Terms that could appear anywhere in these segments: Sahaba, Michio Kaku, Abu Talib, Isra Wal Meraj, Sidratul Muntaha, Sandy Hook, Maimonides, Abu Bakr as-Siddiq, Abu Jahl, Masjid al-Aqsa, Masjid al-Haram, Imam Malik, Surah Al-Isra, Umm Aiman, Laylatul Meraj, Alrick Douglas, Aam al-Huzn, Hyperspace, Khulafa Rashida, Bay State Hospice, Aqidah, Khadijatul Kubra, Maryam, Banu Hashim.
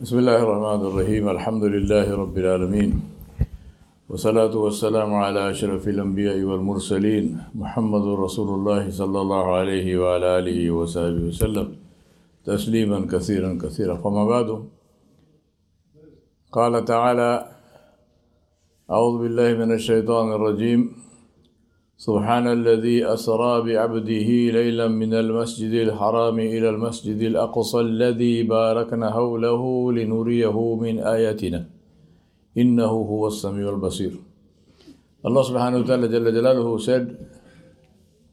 بسم الله الرحمن الرحيم الحمد لله رب العالمين والصلاة والسلام على أشرف الأنبياء والمرسلين محمد رسول الله صلى الله عليه وعلى آله وصحبه وسلم تسليما كثيرا كثيرا فما بعد قال تعالى أعوذ بالله من الشيطان الرجيم سبحان الذي أسرى بعبده ليلا من المسجد الحرام إلى المسجد الأقصى الذي باركنا حوله لنريه من آياتنا إنه هو السميع البصير. Allah subhanahu wa ta'ala jalla jalaluhu said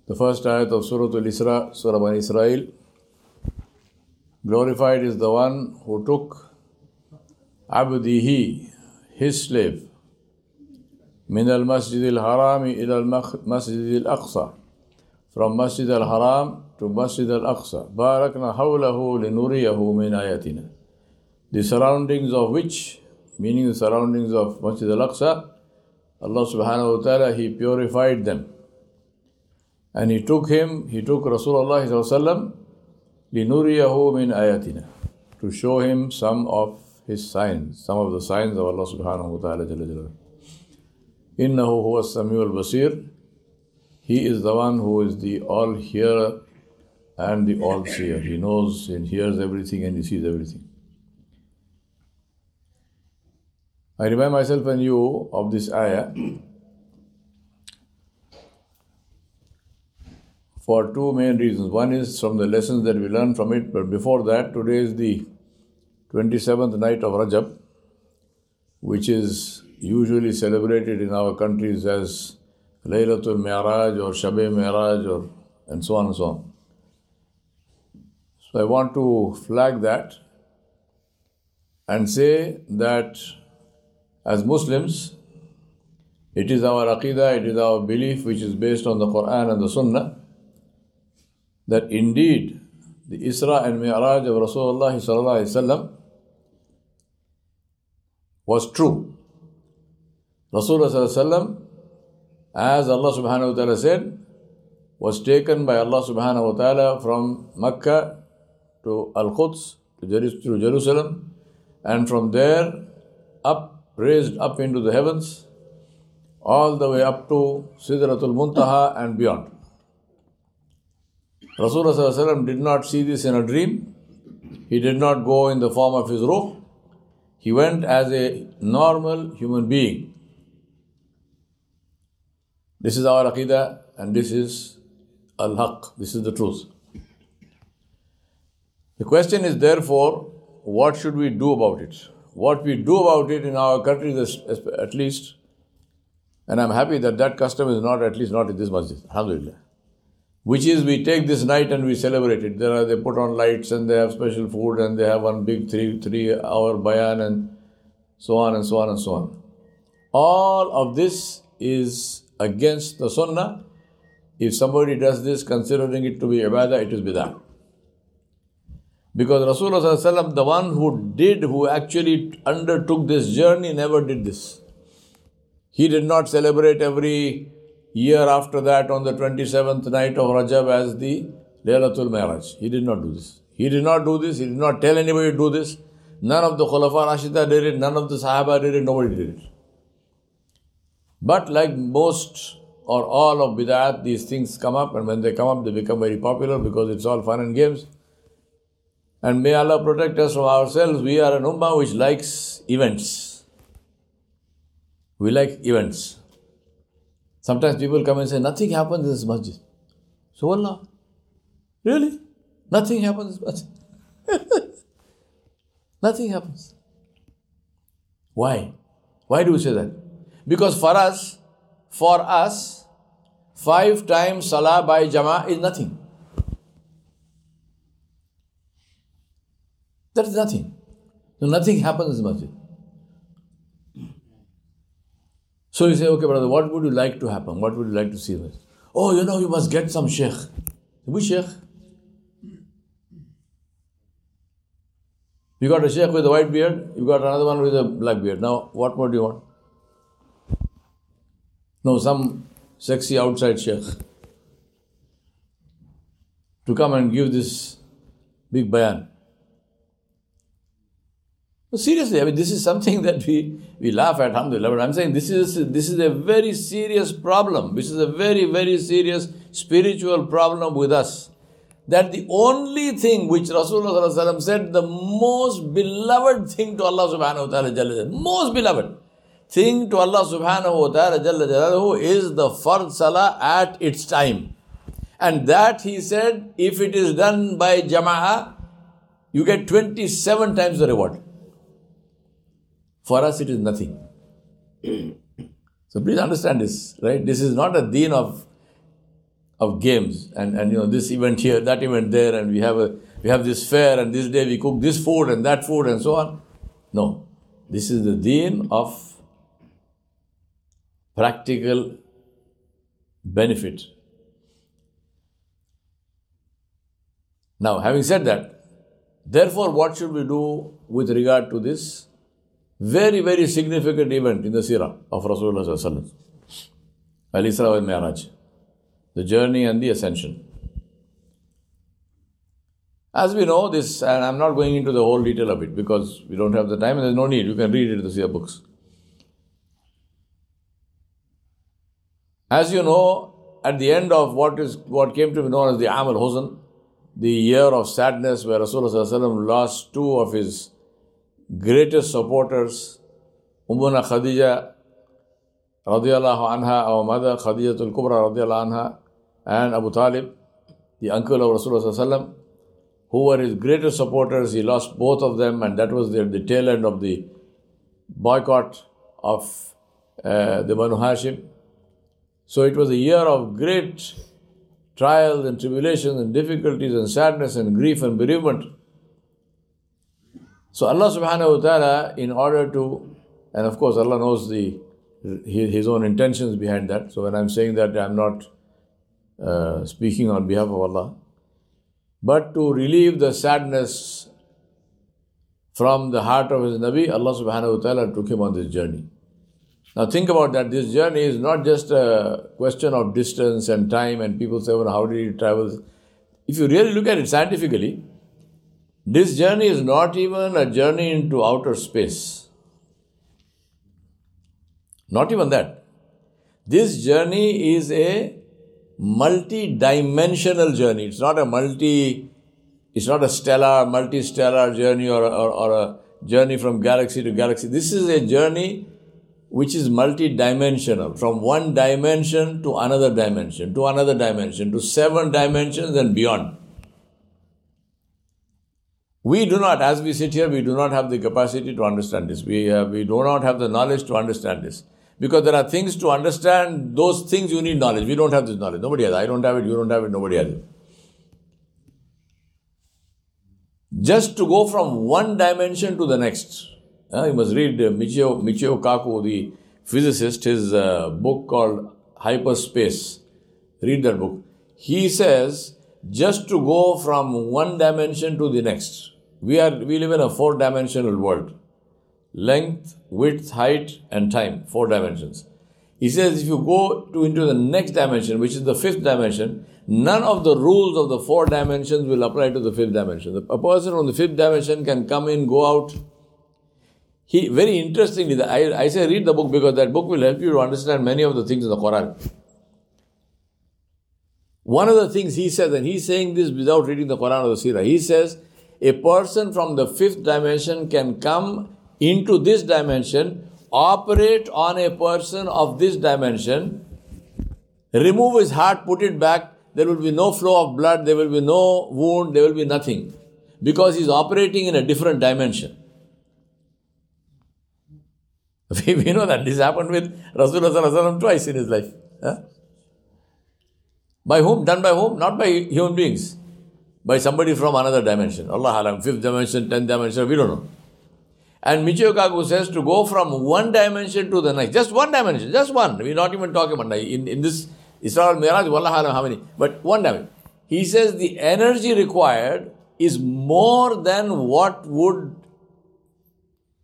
the first ayat of Surah Al-Isra, Surah Bani Israel, glorified is the one who took abdihi, his slave, من المسجد الحرام إلى المسجد الأقصى, from Masjid al-Haram to Masjid al-Aqsa, باركنا حوله لنريه من آياتنا, the surroundings of which, meaning the surroundings of Masjid al-Aqsa, Allah subhanahu wa ta'ala, He purified them. And He took Rasulullah sallallahu alayhi wa sallam, لنريه من آياتنا, to show him some of his signs, some of the signs of Allah subhanahu wa ta'ala. Innahu huwa as-Sami'ul Basir. He is the one who is the all-hearer and the all-seer. He knows and hears everything and he sees everything. I remind myself and you of this ayah for two main reasons. One is from the lessons that we learn from it, but before that, today is the 27th night of Rajab, which is usually celebrated in our countries as Laylatul Meraj or Shabe Meraj or and so on and so on. So I want to flag that and say that as Muslims, it is our Aqidah, it is our belief which is based on the Quran and the Sunnah, that indeed the Isra and Mi'raj of Rasulullah sallallahu alaihi wasallam was true. Rasulullah sallallahu alaihi wasallam, as Allah subhanahu wa ta'ala said, was taken by Allah subhanahu wa ta'ala from Mecca to Al-Quds, to Jerusalem, and from there up, raised up into the heavens, all the way up to Sidratul Muntaha and beyond. Rasulullah sallallahu alaihi wasallam did not see this in a dream. He did not go in the form of his ruh. He went as a normal human being. This is our Aqidah and this is Al-Haq, this is the truth. The question is therefore, what should we do about it? What we do about it in our country is at least, and I'm happy that that custom is not, at least not in this masjid, alhamdulillah, which is we take this night and we celebrate it. They put on lights and they have special food and they have one big three-hour bayan and so on and so on and so on. All of this is against the sunnah. If somebody does this considering it to be ibadah, it is bid'ah. Because Rasulullah sallallahu alaihi wasallam, the one who actually undertook this journey, never did this. He did not celebrate every year after that on the 27th night of Rajab as the Laylatul Mi'raj. He did not do this. He did not tell anybody to do this. None of the Khulafa Rashida did it. None of the Sahaba did it. Nobody did it. But like most or all of bid'at, these things come up, and when they come up, they become very popular because it's all fun and games. And may Allah protect us from ourselves. We are an ummah which likes events. We like events. Sometimes people come and say, nothing happens in this masjid. So Allah, really? Nothing happens in this masjid. Nothing happens. Why? Why do we say that? Because for us, 5 times salah by jama'ah is nothing. That is nothing. So nothing happens in the masjid. So you say, okay brother, what would you like to happen? What would you like to see? Oh, you must get some sheikh. Which sheikh? You got a sheikh with a white beard. You got another one with a black beard. Now, what more do you want? No, some sexy outside sheikh to come and give this big bayan. No, seriously, I mean, this is something that we laugh at, alhamdulillah, but I'm saying this is a very serious problem, which is a very, very serious spiritual problem with us. That the only thing which Rasulullah said, the most beloved thing to Allah subhanahu wa ta'ala, most beloved thing to Allah subhanahu wa ta'ala is the fard salah at its time. And that he said, if it is done by jama'ah, you get 27 times the reward. For us, it is nothing. So please understand this, right? This is not a deen of games and you know, this event here, that event there, and we have this fair, and this day we cook this food and that food and so on. No, this is the deen of practical benefit. Now, having said that, therefore, what should we do with regard to this very, very significant event in the seerah of Rasulullah sallallahu alaihi wasallam, Isra Wal Meraj, the journey and the ascension. As we know this, and I'm not going into the whole detail of it because we don't have the time and there's no need. You can read it in the seerah books. As you know, at the end of what came to be known as the Aam al-Huzn, the year of sadness, where Rasulullah sallallahu alaihi wasallam lost two of his greatest supporters, Ummuna Khadija radiyallahu anha, our mother Khadijatul Kubra radiyallahu anha, and Abu Talib, the uncle of Rasulullah sallallahu alaihi wasallam, who were his greatest supporters. He lost both of them, and that was the tail end of the boycott of the Banu Hashim. So it was a year of great trials and tribulations and difficulties and sadness and grief and bereavement. So Allah subhanahu wa ta'ala, in order to, and of course Allah knows His own intentions behind that. So when I'm saying that, I'm not speaking on behalf of Allah. But to relieve the sadness from the heart of His Nabi, Allah subhanahu wa ta'ala took him on this journey. Now think about that. This journey is not just a question of distance and time, and people say, well, how did he travel? If you really look at it scientifically, this journey is not even a journey into outer space. Not even that. This journey is a multi-dimensional journey. It's not a stellar, multi-stellar journey or a journey from galaxy to galaxy. This is a journey which is multi-dimensional, from one dimension to another dimension, to another dimension, to 7 dimensions and beyond. We do not, as we sit here, we do not have the capacity to understand this. We do not have the knowledge to understand this. Because there are things to understand, those things you need knowledge. We don't have this knowledge. Nobody has it. I don't have it, you don't have it, nobody has it. Just to go from one dimension to the next. You must read Michio Kaku, the physicist, his book called Hyperspace. Read that book. He says, just to go from one dimension to the next. We live in a 4-dimensional world. Length, width, height, and time. 4 dimensions. He says if you go into the next dimension, which is the 5th dimension, none of the rules of the 4 dimensions will apply to the 5th dimension. A person on the 5th dimension can come in, go out. Very interestingly, I say read the book because that book will help you to understand many of the things in the Quran. One of the things he says, and he's saying this without reading the Quran or the Seerah, he says, a person from the 5th dimension can come into this dimension, operate on a person of this dimension, remove his heart, put it back, there will be no flow of blood, there will be no wound, there will be nothing. Because he's operating in a different dimension. We know that this happened with Rasulullah twice in his life. Huh? By whom? Done by whom? Not by human beings. By somebody from another dimension. Allah alam, 5th dimension, 10th dimension, we don't know. And Michio Kaku says to go from one dimension to the next. Just one dimension, just one. We're not even talking about in this Isra Wal Meraj, wallah alam, how many? But one dimension. He says the energy required is more than what would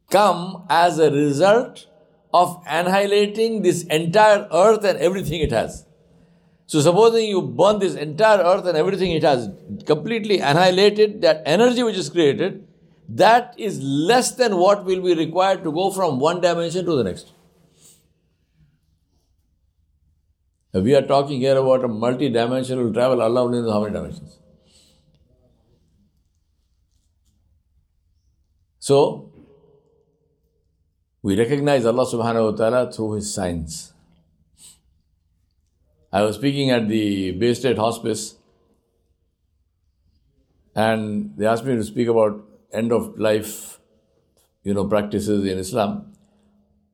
come as a result of annihilating this entire earth and everything it has. So supposing you burn this entire earth and everything it has, completely annihilated that energy which is created, that is less than what will be required to go from one dimension to the next. We are talking here about a multi-dimensional travel. Allah only knows how many dimensions. So, we recognize Allah subhanahu wa ta'ala through His signs. I was speaking at the Bay State Hospice and they asked me to speak about end of life, practices in Islam.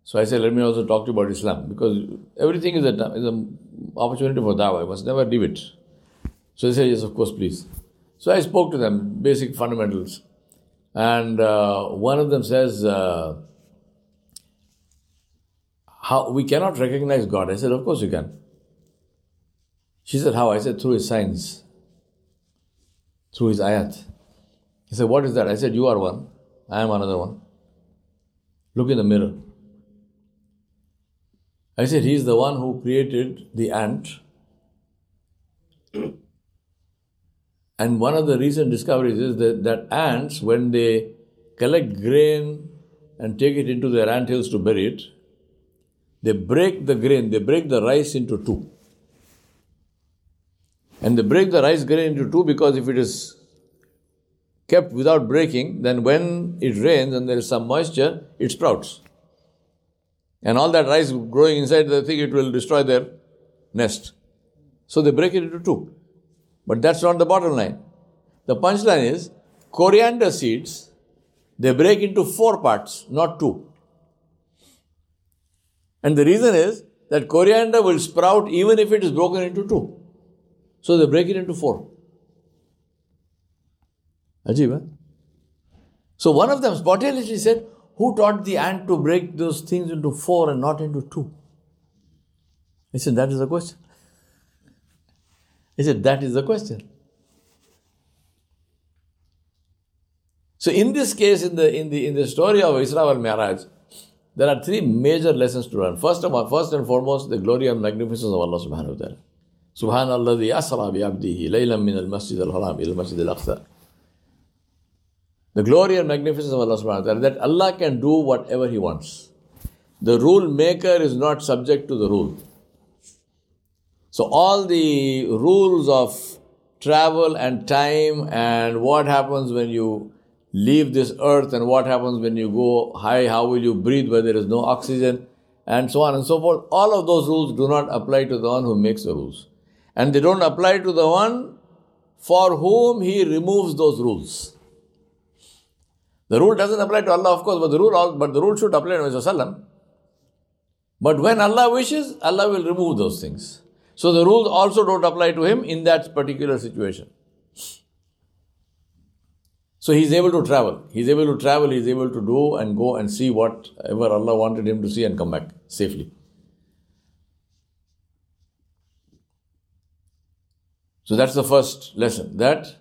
So I said, let me also talk to you about Islam, because everything is an opportunity for dawah. I must never leave it. So they said, yes, of course, please. So I spoke to them, basic fundamentals. And one of them says, how we cannot recognize God. I said, of course you can. She said, how? I said, through His signs, through His ayat. He said, what is that? I said, you are one, I am another one. Look in the mirror. I said, He is the one who created the ant. And one of the recent discoveries is that ants, when they collect grain and take it into their anthills to bury it, they break the grain, they break the rice into two. And they break the rice grain into two because if it is kept without breaking, then when it rains and there is some moisture, it sprouts. And all that rice growing inside the thing, it will destroy their nest. So they break it into two. But that's not the bottom line. The punchline is, coriander seeds, they break into four parts, not two. And the reason is that coriander will sprout even if it is broken into two. So they break it into four. Ajib, huh? So one of them spontaneously said, who taught the ant to break those things into four and not into two? I said, that is the question. I said, that is the question. So in this case, in the story of Isra Wal Meraj, there are three major lessons to learn. First and foremost, the glory and magnificence of Allah subhanahu wa ta'ala. Subhanallah, the asra bi abdihi, laylam min al-masjid al-haram ila al-masjid al-aqsa. The glory and magnificence of Allah subhanahu wa ta'ala, that Allah can do whatever He wants. The rule maker is not subject to the rule. So all the rules of travel and time and what happens when you leave this earth and what happens when you go high, how will you breathe where there is no oxygen and so on and so forth. All of those rules do not apply to the one who makes the rules. And they don't apply to the one for whom He removes those rules. The rule doesn't apply to Allah, of course, but the rule should apply to Muhammad. But when Allah wishes, Allah will remove those things. So the rules also don't apply to him in that particular situation. So he is able to travel. He is able to do and go and see whatever Allah wanted him to see and come back safely. So that's the first lesson, that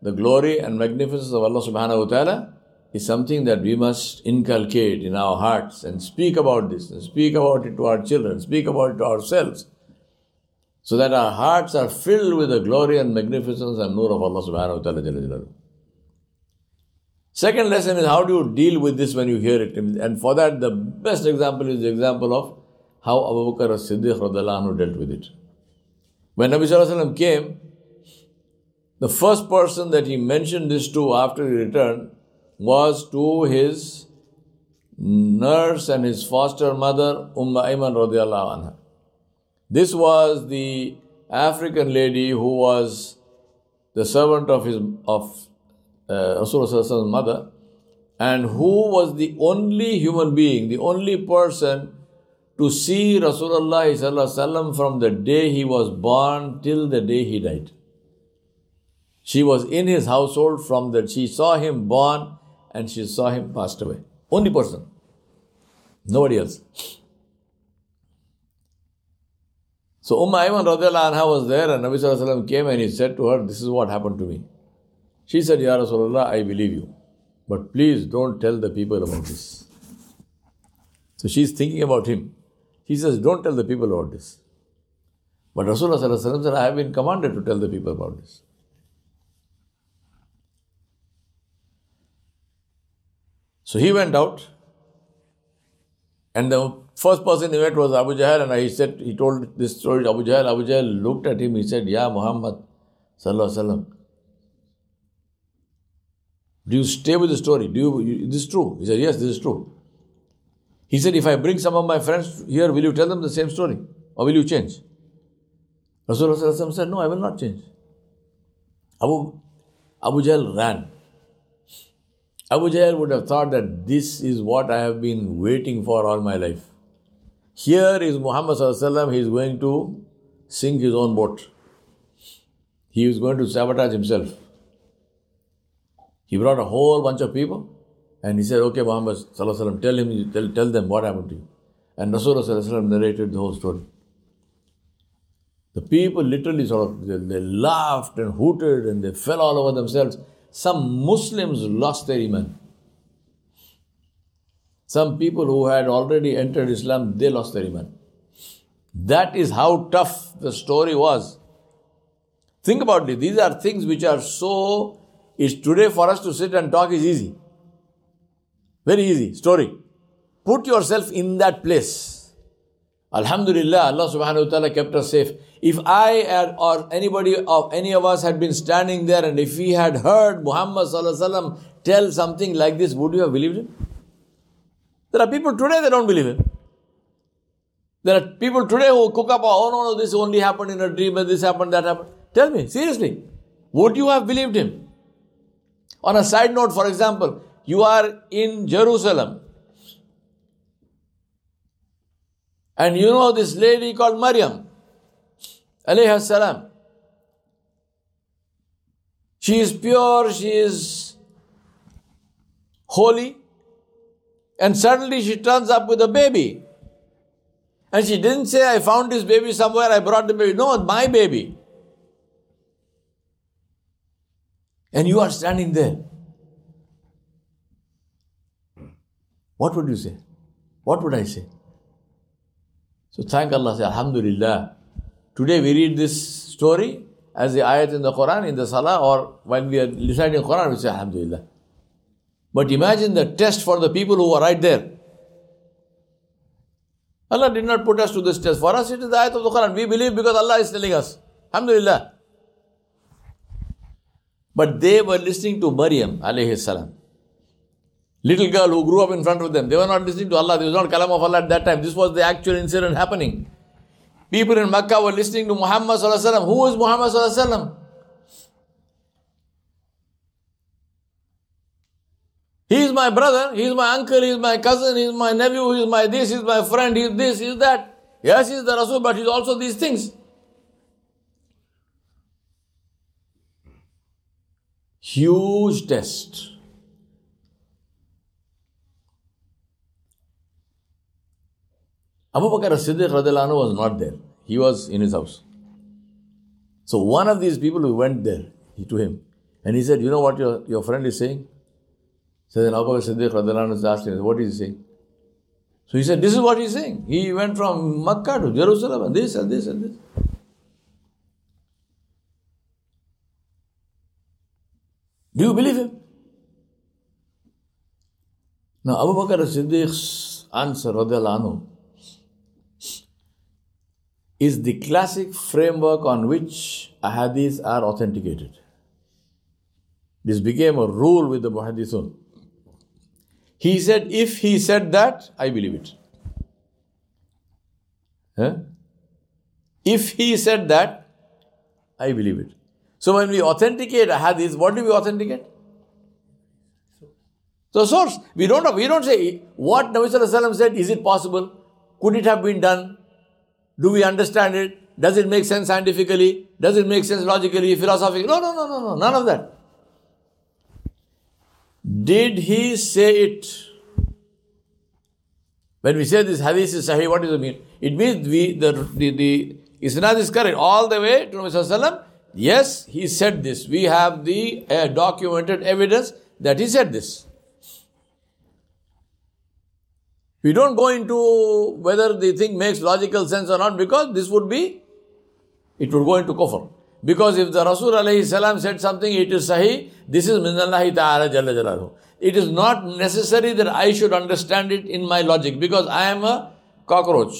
the glory and magnificence of Allah subhanahu wa ta'ala is something that we must inculcate in our hearts and speak about this and speak about it to our children, speak about it to ourselves. So that our hearts are filled with the glory and magnificence and nur of Allah subhanahu wa ta'ala. Second lesson is, how do you deal with this when you hear it? And for that, the best example is the example of how Abu Bakr as-Siddiq radhiallahu anhu dealt with it. When Nabi sallallahu alayhi wa sallam came, the first person that he mentioned this to after he returned was to his nurse and his foster mother, Umm Aiman radhiallahu anha. This was the African lady who was the servant of Rasulullah mother, and who was the only human being, the only person to see Rasulullah from the day he was born till the day he died. She was in his household from that she saw him born and she saw him passed away. Only person. Nobody else. So Umm Aiman radhiallahu anha was there and Nabi sallallahu alayhi wa sallam came and he said to her, this is what happened to me. She said, Ya Rasulullah, I believe you, but please don't tell the people about this. So she's thinking about him. She says, don't tell the people about this. But Rasulullah sallallahu alayhi wa sallam said, I have been commanded to tell the people about this. So he went out, and the first person he met was Abu Jahl, and he told this story to Abu Jahl. Abu Jahl looked at him, he said, "Ya Muhammad sallallahu alaihi wasallam, do you stay with the story? Is this true?" He said, "Yes, this is true." He said, "If I bring some of my friends here, will you tell them the same story, or will you change?" Rasulullah sallallahu alaihi wasallam said, "No, I will not change." Abu Jahl ran. Abu Jahl would have thought that this is what I have been waiting for all my life. Here is Muhammad sallallahu alaihi wasallam. He is going to sink his own boat. He is going to sabotage himself. He brought a whole bunch of people, and he said, "Okay, Muhammad sallallahu alaihi wasallam, tell them what happened to you." And Rasulullah sallallahu alaihi wasallam narrated the whole story. The people literally they laughed and hooted and they fell all over themselves. Some Muslims lost their iman. Some people who had already entered Islam, they lost their iman. That is how tough the story was. Think about it. These are things which are so... It's today for us to sit and talk is easy. Very easy story. Put yourself in that place. Alhamdulillah, Allah subhanahu wa ta'ala kept us safe. If any of us had been standing there, and if we had heard Muhammad sallallahu alaihi wasallam tell something like this, would you have believed him? There are people today that don't believe him. There are people today who cook up, "Oh no, this only happened in a dream, and this happened, that happened." Tell me, seriously, would you have believed him? On a side note, for example, you are in Jerusalem. And you know this lady called Maryam, alayha salam. She is pure, she is holy, and suddenly she turns up with a baby. And she didn't say, "I found this baby somewhere, I brought the baby." No, my baby. And you are standing there. What would you say? What would I say? So thank Allah, say Alhamdulillah. Today we read this story as the ayat in the Quran, in the Salah, or when we are reciting Quran, we say Alhamdulillah. But imagine the test for the people who are right there. Allah did not put us to this test. For us, it is the ayat of the Quran. We believe because Allah is telling us. Alhamdulillah. But they were listening to Maryam alayhi salam, little girl who grew up in front of them. They were not listening to Allah. There was not kalam of Allah at that time. This was the actual incident happening. People in Makkah were listening to Muhammad sallallahu alaihi wasallam. Who is Muhammad sallallahu alaihi wasallam? He is my brother. He is my uncle. He is my cousin. He is my nephew. He is my this. He is my friend. He is this. He is that. Yes, he is the Rasul, but he is also these things. Huge test. Abu Bakr as-Siddiq was not there. He was in his house. So one of these people who went there to him, and he said, "You know what your friend is saying?" So then Abu Bakr as-Siddiq asked him, "What is he saying?" So he said, "This is what he is saying. He went from Makkah to Jerusalem and this and this and this." Do you believe him? Now Abu Bakr as-Siddiq's answer is the classic framework on which ahadith are authenticated. This became a rule with the muhaddithun. He said, "If he said that, I believe it. If he said that, I believe it." So when we authenticate a hadith, what do we authenticate? The source. We don't say what Nabi Sallallahu Alaihi Wasallam said. Is it possible? Could it have been done? Do we understand it? Does it make sense scientifically? Does it make sense logically, philosophically? No. None of that. Did he say it? When we say this hadith is sahih, what does it mean? It means the isnad is correct all the way to Nabi Sallallahu Alaihi Wasallam. Yes, he said this. We have the documented evidence that he said this. We don't go into whether the thing makes logical sense or not, because it would go into kufr. Because if the Rasul alayhi salam said something, it is sahih. This is min Allahi ta'ala jalla jalaluhu. it is not necessary that I should understand it in my logic, because I am a cockroach.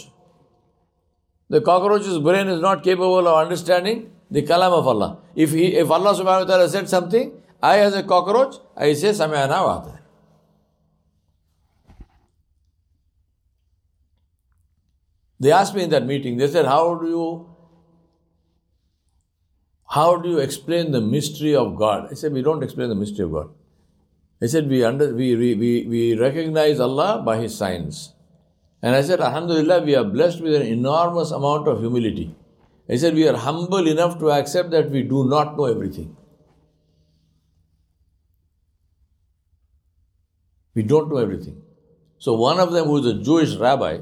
The cockroach's brain is not capable of understanding the kalam of Allah. If Allah subhanahu wa ta'ala said something, I as a cockroach, I say Sami'na wa ata'na. They asked me in that meeting, they said, how do you explain the mystery of God? I said, we don't explain the mystery of God. I said, we recognize Allah by His signs. And I said, alhamdulillah, we are blessed with an enormous amount of humility. I said, we are humble enough to accept that we do not know everything. We don't know everything. So one of them, who is a Jewish rabbi,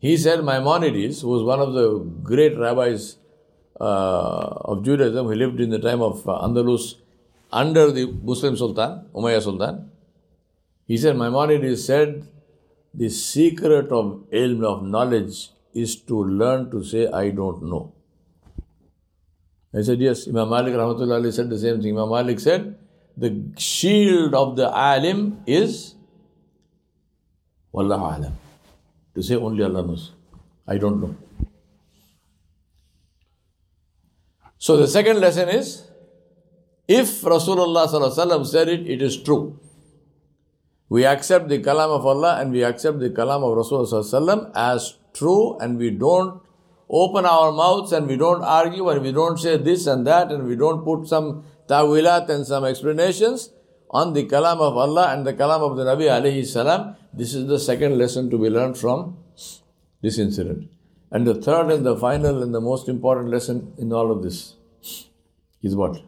he said, Maimonides, who was one of the great rabbis of Judaism, who lived in the time of Andalus under the Muslim Sultan, Umayyad Sultan. He said, Maimonides said, the secret of ilm, of knowledge, is to learn to say, I don't know. I said, yes, Imam Malik rahmatullahi alayhi said the same thing. Imam Malik said, the shield of the alim is Wallahu alam. To say only Allah knows. I don't know. So the second lesson is, if Rasulullah said it, it is true. We accept the kalam of Allah and we accept the kalam of Rasulullah as true, and we don't open our mouths and we don't argue and we don't say this and that and we don't put some ta'wilat and some explanations on the kalam of Allah and the kalam of the Nabi alayhi salam. This is the second lesson to be learned from this incident. And the third and the final and the most important lesson in all of this is what?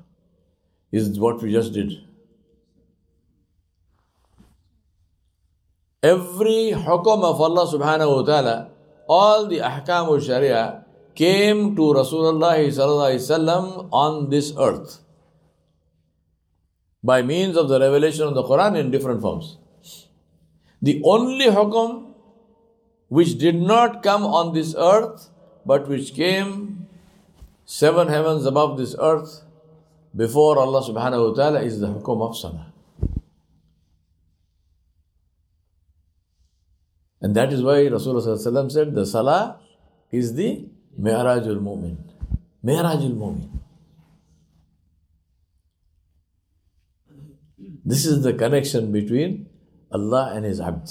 Is what we just did. Every hukum of Allah subhanahu wa ta'ala, all the ahkam of sharia came to Rasulullah sallallahu alaihi wasallam on this earth by means of the revelation of the Quran in different forms. The only hukum which did not come on this earth, but which came 7 heavens above this earth before Allah subhanahu wa ta'ala, is the hukum of salah. And that is why Rasulullah said the salah is the mi'rajul mu'min. Mi'rajul mu'min. This is the connection between Allah and His abd.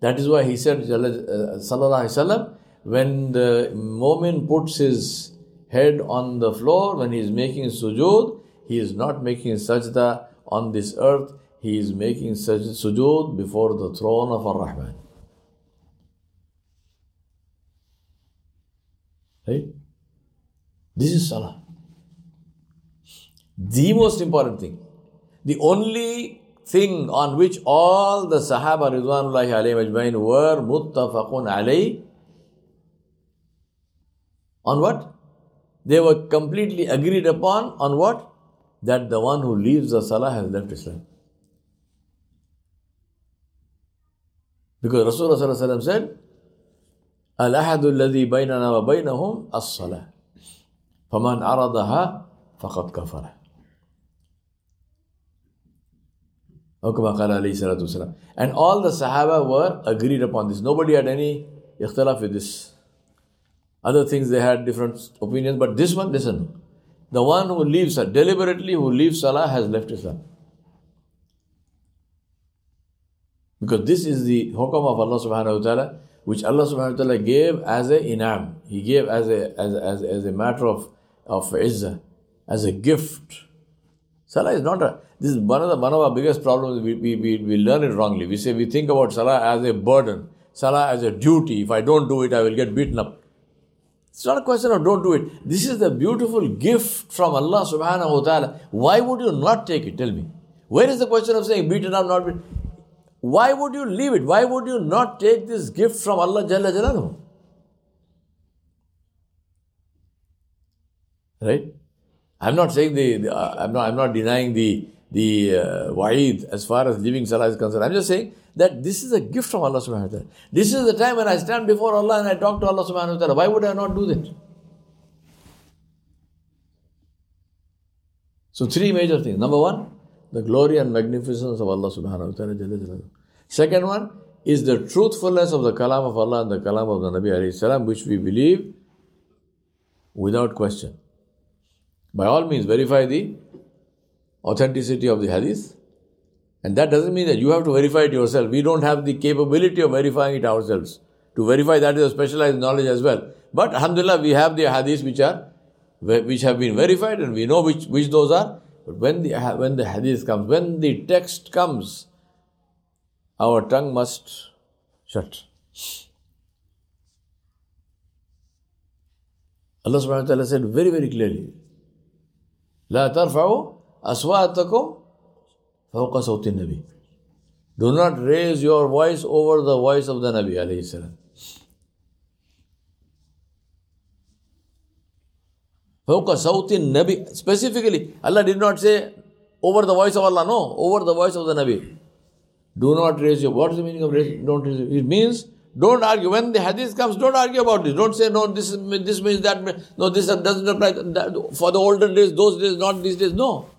That is why He said, sallallahu alaihi wasallam, when the mu'min puts his head on the floor, when he is making sujood, he is not making sajda on this earth, he is making sujood before the throne of Ar-Rahman. Right? This is salah. The most important thing. The only thing on which all the Sahaba Ridwanullahi alayhim ajma'in were muttafaqun alayh. On what? They were completely agreed upon on what? That the one who leaves the Salah has left Islam. Because Rasulullah said, Al-ahadu alladhi baynana wa baynahum as-salah. Faman aradaha faqad kafara. And all the Sahaba were agreed upon this. Nobody had any ikhtilaf with this. Other things they had different opinions, but this one, listen. The one who leaves, deliberately who leaves Salah, has left Islam. Because this is the hukum of Allah subhanahu wa ta'ala, which Allah subhanahu wa ta'ala gave as a inam. He gave as a matter of izzah, as a gift. Salah is not this is one of our biggest problems. We learn it wrongly. We say, we think about Salah as a burden, Salah as a duty. If I don't do it, I will get beaten up. It's not a question of don't do it. This is the beautiful gift from Allah subhanahu wa ta'ala. Why would you not take it? Tell me. Where is the question of saying beaten up, not beaten? Why would you leave it? Why would you not take this gift from Allah Jalla Jalaluhu? Right? I'm not saying I'm not denying the wa'id as far as leaving salah is concerned. I'm just saying that this is a gift from Allah subhanahu wa ta'ala. This is the time when I stand before Allah and I talk to Allah subhanahu wa ta'ala. Why would I not do that? So 3 major things. Number 1, the glory and magnificence of Allah subhanahu wa ta'ala. Second one is the truthfulness of the kalam of Allah and the kalam of the Nabi alayhi salam, which we believe without question. By all means, verify the authenticity of the hadith. And that doesn't mean that you have to verify it yourself. We don't have the capability of verifying it ourselves. To verify that is a specialized knowledge as well. But alhamdulillah, we have the hadiths which have been verified, and we know which those are. But when the hadith comes, when the text comes, our tongue must shut. Allah subhanahu wa ta'ala said very, very clearly, La tarfa'u aswa'atakum fawqa sawti nabi. Do not raise your voice over the voice of the Nabi alayhi salam. Fawqa sawti nabi. Specifically, Allah did not say over the voice of Allah. No, over the voice of the Nabi. Do not raise your... What is the meaning of raise? Don't raise your... It means... Don't argue. When the hadith comes, don't argue about this. Don't say, no, this means that, no, this doesn't apply for the older days, those days, not these days. No.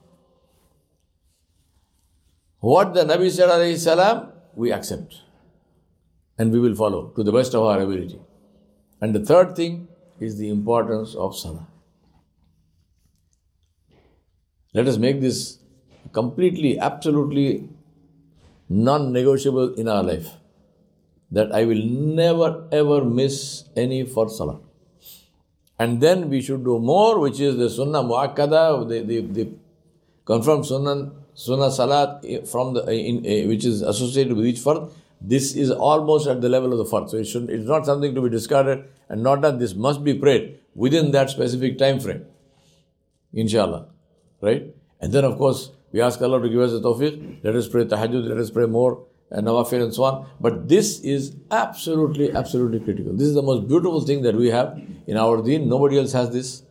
What the Nabi said, alayhi salam, we accept. And we will follow to the best of our ability. And the third thing is the importance of salah. Let us make this completely, absolutely non-negotiable in our life. That I will never ever miss any for salah. And then we should do more, which is the sunnah muakkada, the confirmed sunnah salat from the which is associated with each fard. This is almost at the level of the fard, so it's not something to be discarded and not done. This must be prayed within that specific time frame, inshallah, right? And then of course we ask Allah to give us the tawfiq. Let us pray tahajjud. Let us pray more. And nawafil and so on. But this is absolutely, absolutely critical. This is the most beautiful thing that we have in our deen. Nobody else has this.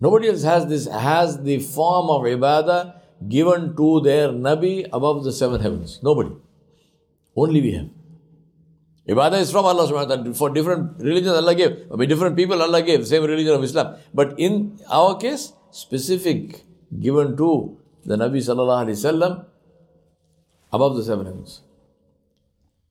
Nobody else has this, has the form of ibadah given to their Nabi above the seven heavens. Nobody. Only we have. Ibadah is from Allah subhanahu wa ta'ala. For different religions Allah gave. I mean, different people Allah gave. Same religion of Islam. But in our case, specific given to the Nabi sallallahu alayhi wa sallam above the seven heavens.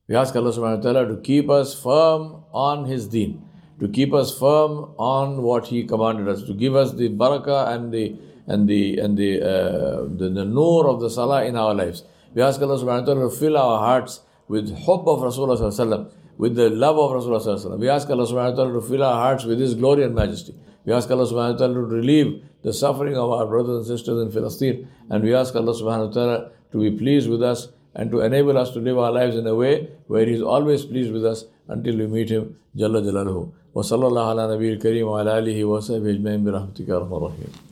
We ask Allah subhanahu wa ta'ala to keep us firm on His deen, to keep us firm on what He commanded us, to give us the barakah and the noor of the salah in our lives. We ask Allah subhanahu wa ta'ala to fill our hearts with hubb of Rasulullah sallallahu alayhi wa sallam, with the love of Rasulullah sallallahu alayhi wa sallam. We ask Allah subhanahu wa ta'ala to fill our hearts with His glory and majesty. We ask Allah subhanahu wa ta'ala to relieve the suffering of our brothers and sisters in Palestine, and we ask Allah subhanahu wa ta'ala to be pleased with us and to enable us to live our lives in a way where He is always pleased with us until we meet Him. Jalla Jalaluhu. Wa sallallahu ala nabiyil kareem wa ala alihi wa sahbihi ajma'in bi rahmatika ya arhamar rahimin.